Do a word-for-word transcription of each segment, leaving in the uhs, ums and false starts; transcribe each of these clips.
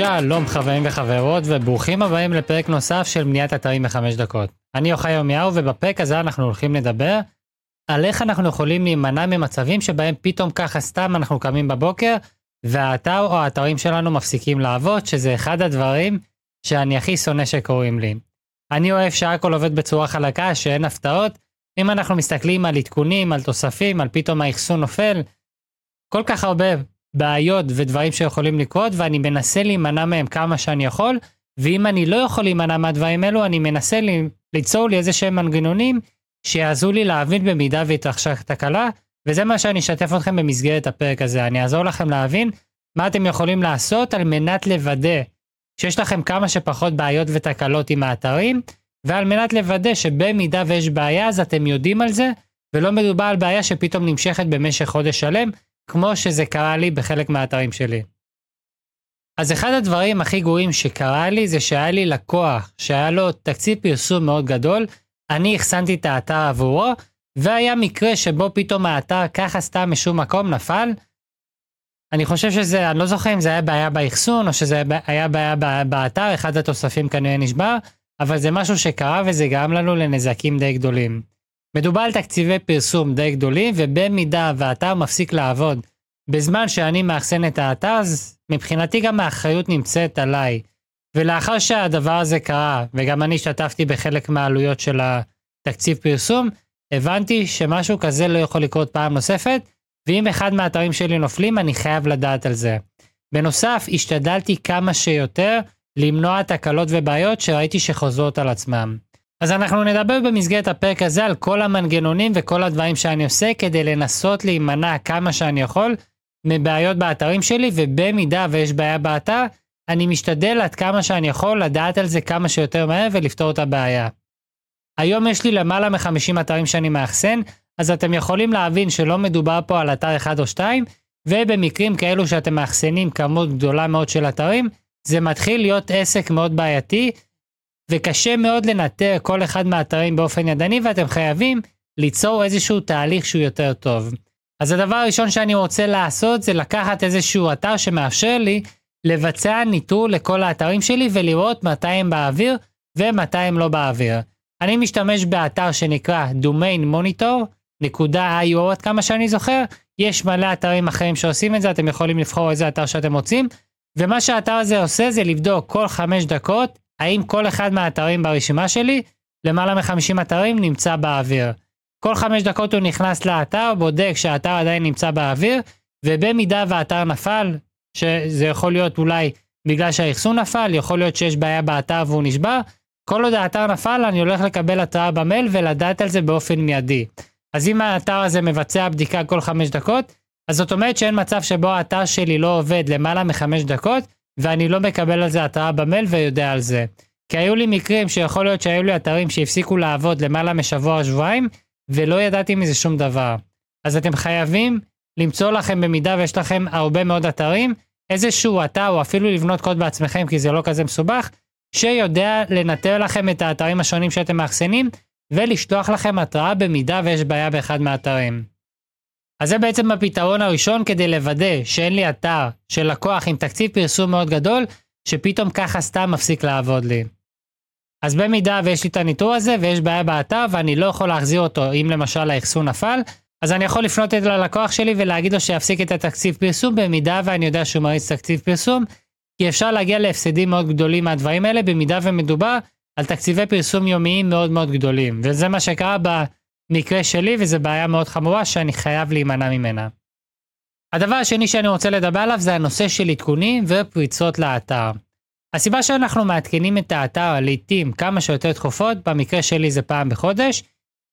שלום חברים וחברות, וברוכים הבאים לפרק נוסף של בניית אתרים בחמש דקות. אני יוחאי ירמיהו, ובפרק הזה אנחנו הולכים לדבר על איך אנחנו יכולים להימנע ממצבים שבהם פתאום ככה סתם אנחנו קמים בבוקר, והאתר או האתרים שלנו מפסיקים לעבוד, שזה אחד הדברים שאני הכי שונא שקוראים לי. אני אוהב שהכל עובד בצורה חלקה, שאין הפתעות. אם אנחנו מסתכלים על עדכונים, על תוספים, על פתאום האחסון נופל, כל כך הרבה בעיות ודברים שיכולים לקרות, ואני מנסה להימנע מהם כמה שאני יכול, ואם אני לא יכול להימנע מהדברים אלו, אני מנסה ליצור לי איזה שהם מנגנונים שיעזרו לי להבין במידה והתרחשה תקלה, וזה מה שאני אשתף אתכם במסגרת הפרק הזה. אני אעזור לכם להבין מה אתם יכולים לעשות על מנת לוודא שיש לכם כמה שפחות בעיות ותקלות עם האתרים, ועל מנת לוודא שבמידה ויש בעיה אז אתם יודעים על זה, ולא מדובר על בעיה שפתאום נמשכת במשך חודש שלם, כמו שזה קרה לי בחלק מהאתרים שלי. אז אחד הדברים הכי גרועים שקרה לי, זה שהיה לי לקוח, שהיה לו תקציב פרסום מאוד גדול, אני הכסנתי את האתר עבורו, והיה מקרה שבו פתאום האתר ככה סתם משום מקום נפל. אני חושב שזה, אני לא זוכר אם זה היה בעיה באחסון, או שזה היה בעיה באתר, אחד התוספים כנראה נשבר, אבל זה משהו שקרה וזה גרם לנו לנזקים די גדולים. מדובר על תקציבי פרסום די גדולים, ובמידה והאתר מפסיק לעבוד בזמן שאני מאחסן את האתר, אז מבחינתי גם האחריות נמצאת עליי. ולאחר שהדבר הזה קרה, וגם אני השתתפתי בחלק מהעלויות של התקציב פרסום, הבנתי שמשהו כזה לא יכול לקרות פעם נוספת, ואם אחד מהאתרים שלי נופלים, אני חייב לדעת על זה. בנוסף, השתדלתי כמה שיותר למנוע תקלות ובעיות שראיתי שחוזרות על עצמם. אז אנחנו נדבר במסגרת הפרק הזה על כל המנגנונים וכל הדברים שאני עושה כדי לנסות להימנע כמה שאני יכול מבעיות באתרים שלי, ובמידה ויש בעיה באתר, אני משתדל עד כמה שאני יכול לדעת על זה כמה שיותר מהר ולפתור את הבעיה. היום יש לי למעלה מ-חמישים אתרים שאני מאחסן, אז אתם יכולים להבין שלא מדובר פה על אתר אחד או שתיים, ובמקרים כאלו שאתם מאחסנים כמות גדולה מאוד של אתרים, זה מתחיל להיות עסק מאוד בעייתי, וקשה מאוד לנטר כל אחד מהאתרים באופן ידני, ואתם חייבים ליצור איזשהו תהליך שהוא יותר טוב. אז הדבר הראשון שאני רוצה לעשות, זה לקחת איזשהו אתר שמאפשר לי לבצע ניטור לכל האתרים שלי, ולראות מתי הם באוויר ומתי הם לא באוויר. אני משתמש באתר שנקרא Domain Monitor, נקודה איי או, עד כמה שאני זוכר. יש מלא אתרים אחרים שעושים את זה, אתם יכולים לבחור איזה אתר שאתם רוצים, ומה שהאתר הזה עושה זה לבדוק כל חמש דקות, האם כל אחד מהאתרים ברשימה שלי, למעלה מ-חמישים אתרים, נמצא באוויר. כל חמש דקות הוא נכנס לאתר, בודק שהאתר עדיין נמצא באוויר, ובמידה והאתר נפל, שזה יכול להיות אולי בגלל שהאחסון נפל, יכול להיות שיש בעיה באתר והוא נשבר, כל עוד האתר נפל, אני הולך לקבל התראה במייל ולדעת על זה באופן מיידי. אז אם האתר הזה מבצע בדיקה כל חמש דקות, אז זאת אומרת שאין מצב שבו האתר שלי לא עובד למעלה מחמש דקות, ואני לא מקבל על זה התראה במייל ויודע על זה. כי היו לי מקרים שיכול להיות שהיו לי אתרים שהפסיקו לעבוד למעלה משבוע או שבועיים, ולא ידעתי מזה שום דבר. אז אתם חייבים למצוא לכם, במידה ויש לכם הרבה מאוד אתרים, איזשהו אתר, או אפילו לבנות קוד בעצמכם, כי זה לא כזה מסובך, שיודע לנטר לכם את האתרים השונים שאתם מאחסנים, ולשלוח לכם התראה במידה ויש בעיה באחד מהאתרים. אז זה בעצם הפתרון הראשון כדי לוודא שאין לי אתר של לקוח עם תקציב פרסום מאוד גדול, שפתאום ככה סתם מפסיק לעבוד לי. אז במידה ויש לי את הניטור הזה ויש בעיה באתר ואני לא יכול להחזיר אותו, אם למשל האחסון נפל, אז אני יכול לפנות את הלקוח שלי ולהגיד לו שיפסיק את התקציב פרסום, במידה ואני יודע שהוא מריץ תקציב פרסום, כי אפשר להגיע להפסדים מאוד גדולים מהדברים האלה, במידה ומדובר על תקציבי פרסום יומיים מאוד מאוד גדולים, וזה מה שקרה ב... מקרה שלי, וזו בעיה מאוד חמורה שאני חייב להימנע ממנה. הדבר השני שאני רוצה לדבר עליו זה הנושא של עדכונים ופריצות לאתר. הסיבה שאנחנו מעדכנים את האתר לעתים כמה שיותר תכופות, במקרה שלי זה פעם בחודש,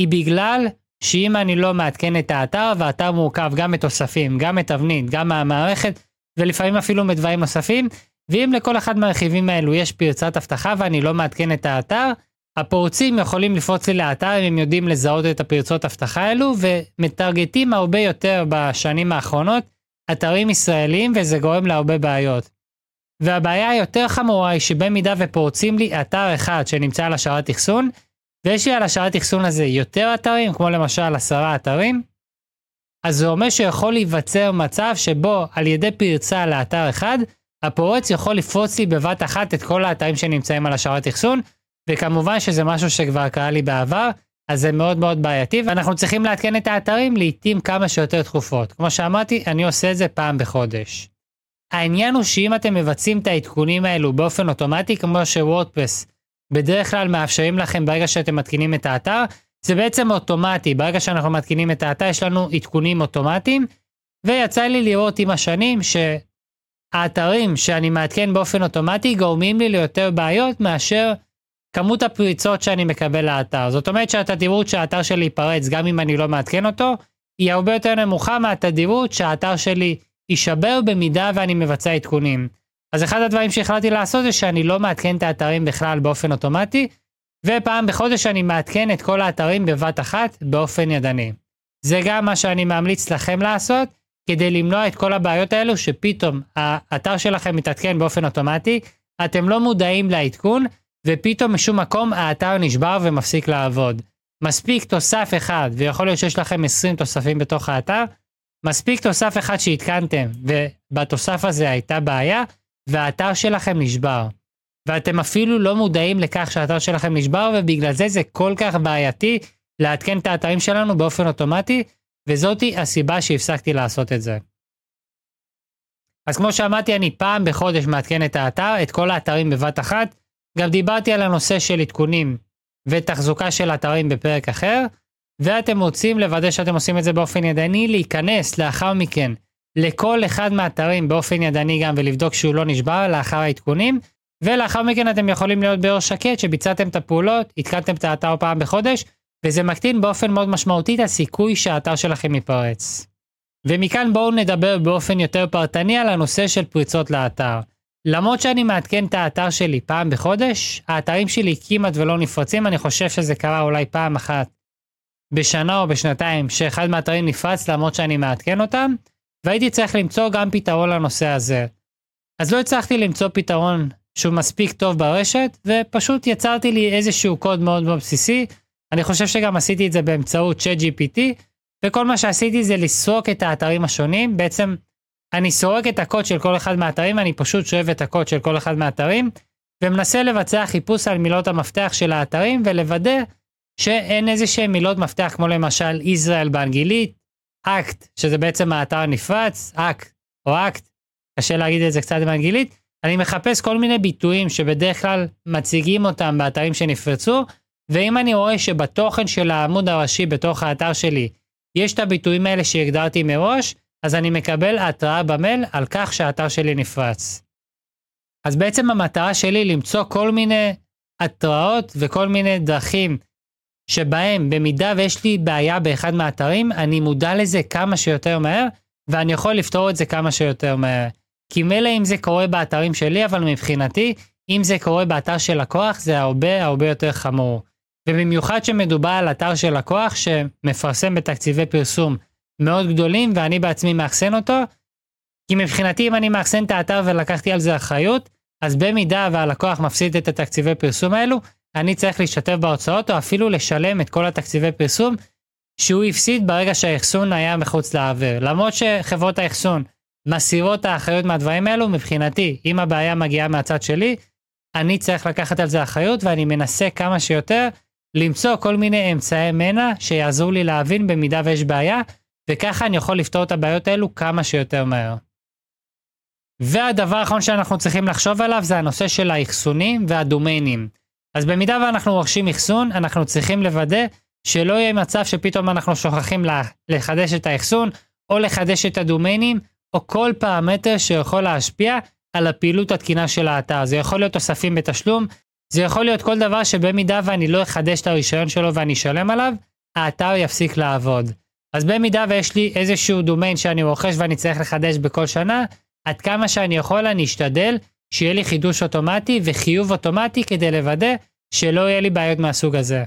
היא בגלל שאם אני לא מעדכן את האתר, והאתר מורכב גם מתוספים, גם מתבנית, גם מהמערכת, ולפעמים אפילו מדברים נוספים, ואם לכל אחד מהרכיבים האלו יש פרצת אבטחה ואני לא מעדכן את האתר, הפורצים יכולים לפרוץ לי לאתר אם הם יודעים לזהות את הפרצות אבטחה האלו, ומטרגטים הרבה יותר בשנים האחרונות אתרים ישראלים, וזה גורם להרבה בעיות. והבעיה היותר חמורה היא שבמידה ופורצים לי אתר אחד שנמצא על השארת אחסון, ויש לי על השארת אחסון הזה יותר אתרים, כמו למשל עשרה אתרים, אז זה אומר שיכול להיווצר מצב שבו על ידי פרצה לאתר אחד הפורץ יכול לפרוץ לי בבת אחת את כל האתרים שנמצאים על השרת אחסון, וכמובן שזה משהו שכבר קרה לי בעבר, אז זה מאוד מאוד בעייתי, ואנחנו צריכים להתקן את האתרים לעתים כמה שיותר תכופות. כמו שאמרתי, אני עושה את זה פעם בחודש. העניין הוא שאם אתם מבצעים את העדכונים האלו באופן אוטומטי, כמו שוורדפרס בדרך כלל מאפשרים לכם ברגע שאתם מתקינים את האתר, זה בעצם אוטומטי. ברגע שאנחנו מתקינים את האתר, יש לנו עדכונים אוטומטיים, ויצא לי לראות עם השנים שהאתרים שאני מעדכן באופן אוטומטי גורמים לי ליותר בעיות מאשר כמות הפריצות שאני מקבל לאתר. זאת אומרת שהתדירות שהאתר שלי ייפרץ, גם אם אני לא מעדכן אותו, היא הרבה יותר נמוכה מהתדירות שהאתר שלי יישבר במידה ואני מבצע עדכונים. אז אחד הדברים שהחלטתי לעשות זה שאני לא מעדכן את האתרים בכלל באופן אוטומטי, ופעם בחודש אני מעדכן את כל האתרים בבת אחת באופן ידני. זה גם מה שאני ממליץ לכם לעשות, כדי למנוע את כל הבעיות האלו שפתאום האתר שלכם מתעדכן באופן אוטומטי, אתם לא מודעים לעדכון, ופתאום משום מקום האתר נשבר ומפסיק לעבוד. מספיק תוסף אחד, ויכול להיות שיש לכם עשרים תוספים בתוך האתר, מספיק תוסף אחד שהתקנתם, ובתוסף הזה הייתה בעיה, והאתר שלכם נשבר. ואתם אפילו לא מודעים לכך שהאתר שלכם נשבר, ובגלל זה זה כל כך בעייתי לעדכן את האתרים שלנו באופן אוטומטי, וזאתי הסיבה שהפסקתי לעשות את זה. אז כמו שאמרתי, אני פעם בחודש מעדכן את האתר, את כל האתרים בבת אחת, גם דיברתי על הנושא של עדכונים ותחזוקה של אתרים בפרק אחר, ואתם רוצים לוודא שאתם עושים את זה באופן ידני, להיכנס לאחר מכן לכל אחד מהאתרים באופן ידני גם, ולבדוק שהוא לא נשבר לאחר העדכונים, ולאחר מכן אתם יכולים להיות באור שקט שביצעתם את הפעולות, התקנתם את האתר פעם בחודש, וזה מקטין באופן מאוד משמעותי את הסיכוי שהאתר שלכם ייפרץ. ומכאן בואו נדבר באופן יותר פרטני על הנושא של פריצות לאתר. למרות שאני מעדכן את האתר שלי פעם בחודש, האתרים שלי כמעט ולא נפרצים. אני חושב שזה קרה אולי פעם אחת בשנה או בשנתיים, שאחד מהאתרים נפרץ למרות שאני מעדכן אותם, והייתי צריך למצוא גם פתרון לנושא הזה. אז לא הצלחתי למצוא פתרון שהוא מספיק טוב ברשת, ופשוט יצרתי לי איזשהו קוד מאוד מאוד בסיסי. אני חושב שגם עשיתי את זה באמצעות צ'אט ג'י פי טי, וכל מה שעשיתי זה לסרוק את האתרים השונים. בעצם אני סורק את הקוד של כל אחד מהאתרים, אני פשוט שואב את הקוד של כל אחד מהאתרים, ומנסה לבצע חיפוש על מילות המפתח של האתרים, ולוודא שאין איזשהם מילות מפתח, כמו למשל ישראל באנגלית, אקט, שזה בעצם האתר הנפרץ, אקט או אקט, קשה להגיד את זה קצת באנגלית. אני מחפש כל מיני ביטויים שבדרך כלל מציגים אותם באתרים שנפרצו, ואם אני רואה שבתוכן של העמוד הראשי בתוך האתר שלי, יש את הביטויים האלה שהגדרתי מראש, אז אני מקבל התראה במייל על כך שהאתר שלי נפרץ. אז בעצם המטרה שלי למצוא כל מיני התראות וכל מיני דרכים שבהם במידה ויש לי בעיה באחד מהאתרים, אני מודע לזה כמה שיותר מהר, ואני יכול לפתור את זה כמה שיותר מהר. כי מילא אם זה קורה באתרים שלי, אבל מבחינתי, אם זה קורה באתר של לקוח, זה הרבה הרבה יותר חמור. ובמיוחד שמדובר על אתר של לקוח שמפרסם בתקציבי פרסום מאוד גדולים, ואני בעצמי מאחסן אותו, כי מבחינתי אם אני מאחסן את האתר ולקחתי על זה אחריות, אז במידה והלקוח מפסיד את התקציבי פרסום האלו, אני צריך להשתתף בהוצאות, או אפילו לשלם את כל התקציבי פרסום שהוא הפסיד ברגע שהאחסון היה מחוץ לאוויר. למרות שחברות האחסון מסירות האחריות מהדברים האלו, מבחינתי, אם הבעיה מגיעה מהצד שלי, אני צריך לקחת על זה אחריות, ואני מנסה כמה שיותר למצוא כל מיני אמצעי מנע שיעזור לי להבין במידה ויש בעיה, וככה אני יכול לפתור את הבעיות האלו כמה שיותר מהר. והדבר האחרון שאנחנו צריכים לחשוב עליו זה הנושא של האחסונים והדומיינים. אז במידה ואנחנו רוכשים אחסון, אנחנו צריכים לוודא שלא יהיה מצב שפתאום אנחנו שוכחים לחדש את האחסון, או לחדש את הדומיינים, או כל פרמטר שיכול להשפיע על הפעילות התקינה של האתר. זה יכול להיות תוספים בתשלום, זה יכול להיות כל דבר שבמידה ואני לא אחדש את הרישיון שלו ואני אשלם עליו, האתר יפסיק לעבוד. אז במידה ויש לי איזשהו דומיין שאני רוכש ואני צריך לחדש בכל שנה, עד כמה שאני יכול אני אשתדל שיהיה לי חידוש אוטומטי וחיוב אוטומטי כדי לוודא שלא יהיה לי בעיות מהסוג הזה.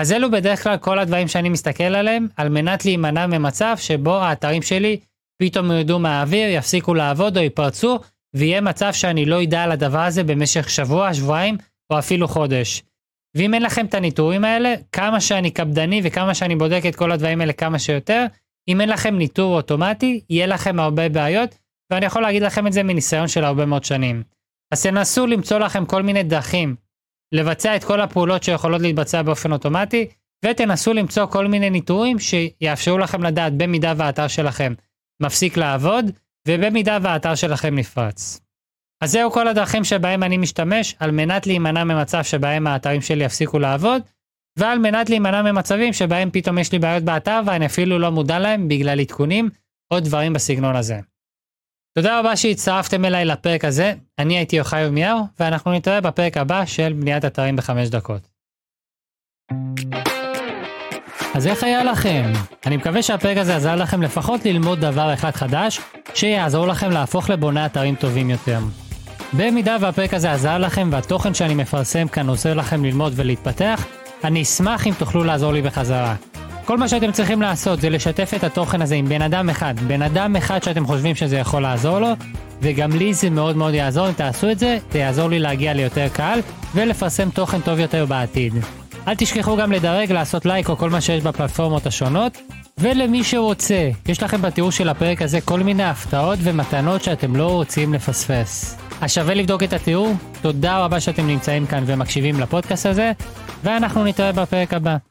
אז אלו בדרך כלל כל הדברים שאני מסתכל עליהם, על מנת להימנע ממצב שבו האתרים שלי פתאום ירדו מהאוויר, יפסיקו לעבוד או ייפרצו, ויהיה מצב שאני לא ידע על הדבר הזה במשך שבוע, שבועיים או אפילו חודש. ואם אין לכם את הניטורים האלה, כמה שאני קפדני וכמה שאני בודק את כל הדברים האלה כמה שיותר, אם אין לכם ניטור אוטומטי, יהיה לכם הרבה בעיות, ואני יכול להגיד לכם את זה מניסיון של הרבה מאוד שנים. אז תנסו למצוא לכם כל מיני דרכים לבצע את כל הפעולות שיכולות להתבצע באופן אוטומטי, ותנסו למצוא כל מיני ניטורים שיאפשרו לכם לדעת במידה והאתר שלכם מפסיק לעבוד, ובמידה והאתר שלכם נפרץ. אז זהו כל הדרכים שבהם אני משתמש, על מנת להימנע ממצב שבהם האתרים שלי יפסיקו לעבוד, ועל מנת להימנע ממצבים שבהם פתאום יש לי בעיות באתר, ואני אפילו לא מודע להם בגלל עדכונים, או דברים בסגנון הזה. תודה רבה שהצטרפתם אליי לפרק הזה, אני הייתי יוחאי ירמיהו, ואנחנו נתראה בפרק הבא של בניית אתרים בחמש דקות. אז איך היה לכם? אני מקווה שהפרק הזה עזר לכם לפחות ללמוד דבר אחד חדש, שיעזור לכם להפוך לבוני אתרים טובים יותר. במידה והפרק הזה עזר לכם והתוכן שאני מפרסם כאן עוזר לכם ללמוד ולהתפתח, אני אשמח אם תוכלו לעזור לי בחזרה. כל מה שאתם צריכים לעשות זה לשתף את התוכן הזה עם בן אדם אחד, בן אדם אחד שאתם חושבים שזה יכול לעזור לו, וגם לי זה מאוד מאוד יעזור אם תעשו את זה, זה יעזור לי להגיע ליותר קהל ולפרסם תוכן טוב יותר בעתיד. אל תשכחו גם לדרג, לעשות לייק או כל מה שיש בפלטפורמות השונות, ולמי שרוצה, יש לכם בתיאור של הפרק הזה כל מיני הפתעות ומתנות שאתם לא רוצים לפספס. אז שווה לבדוק את התיאור, תודה רבה שאתם נמצאים כאן ומקשיבים לפודקאסט הזה, ואנחנו נתראה בפרק הבא.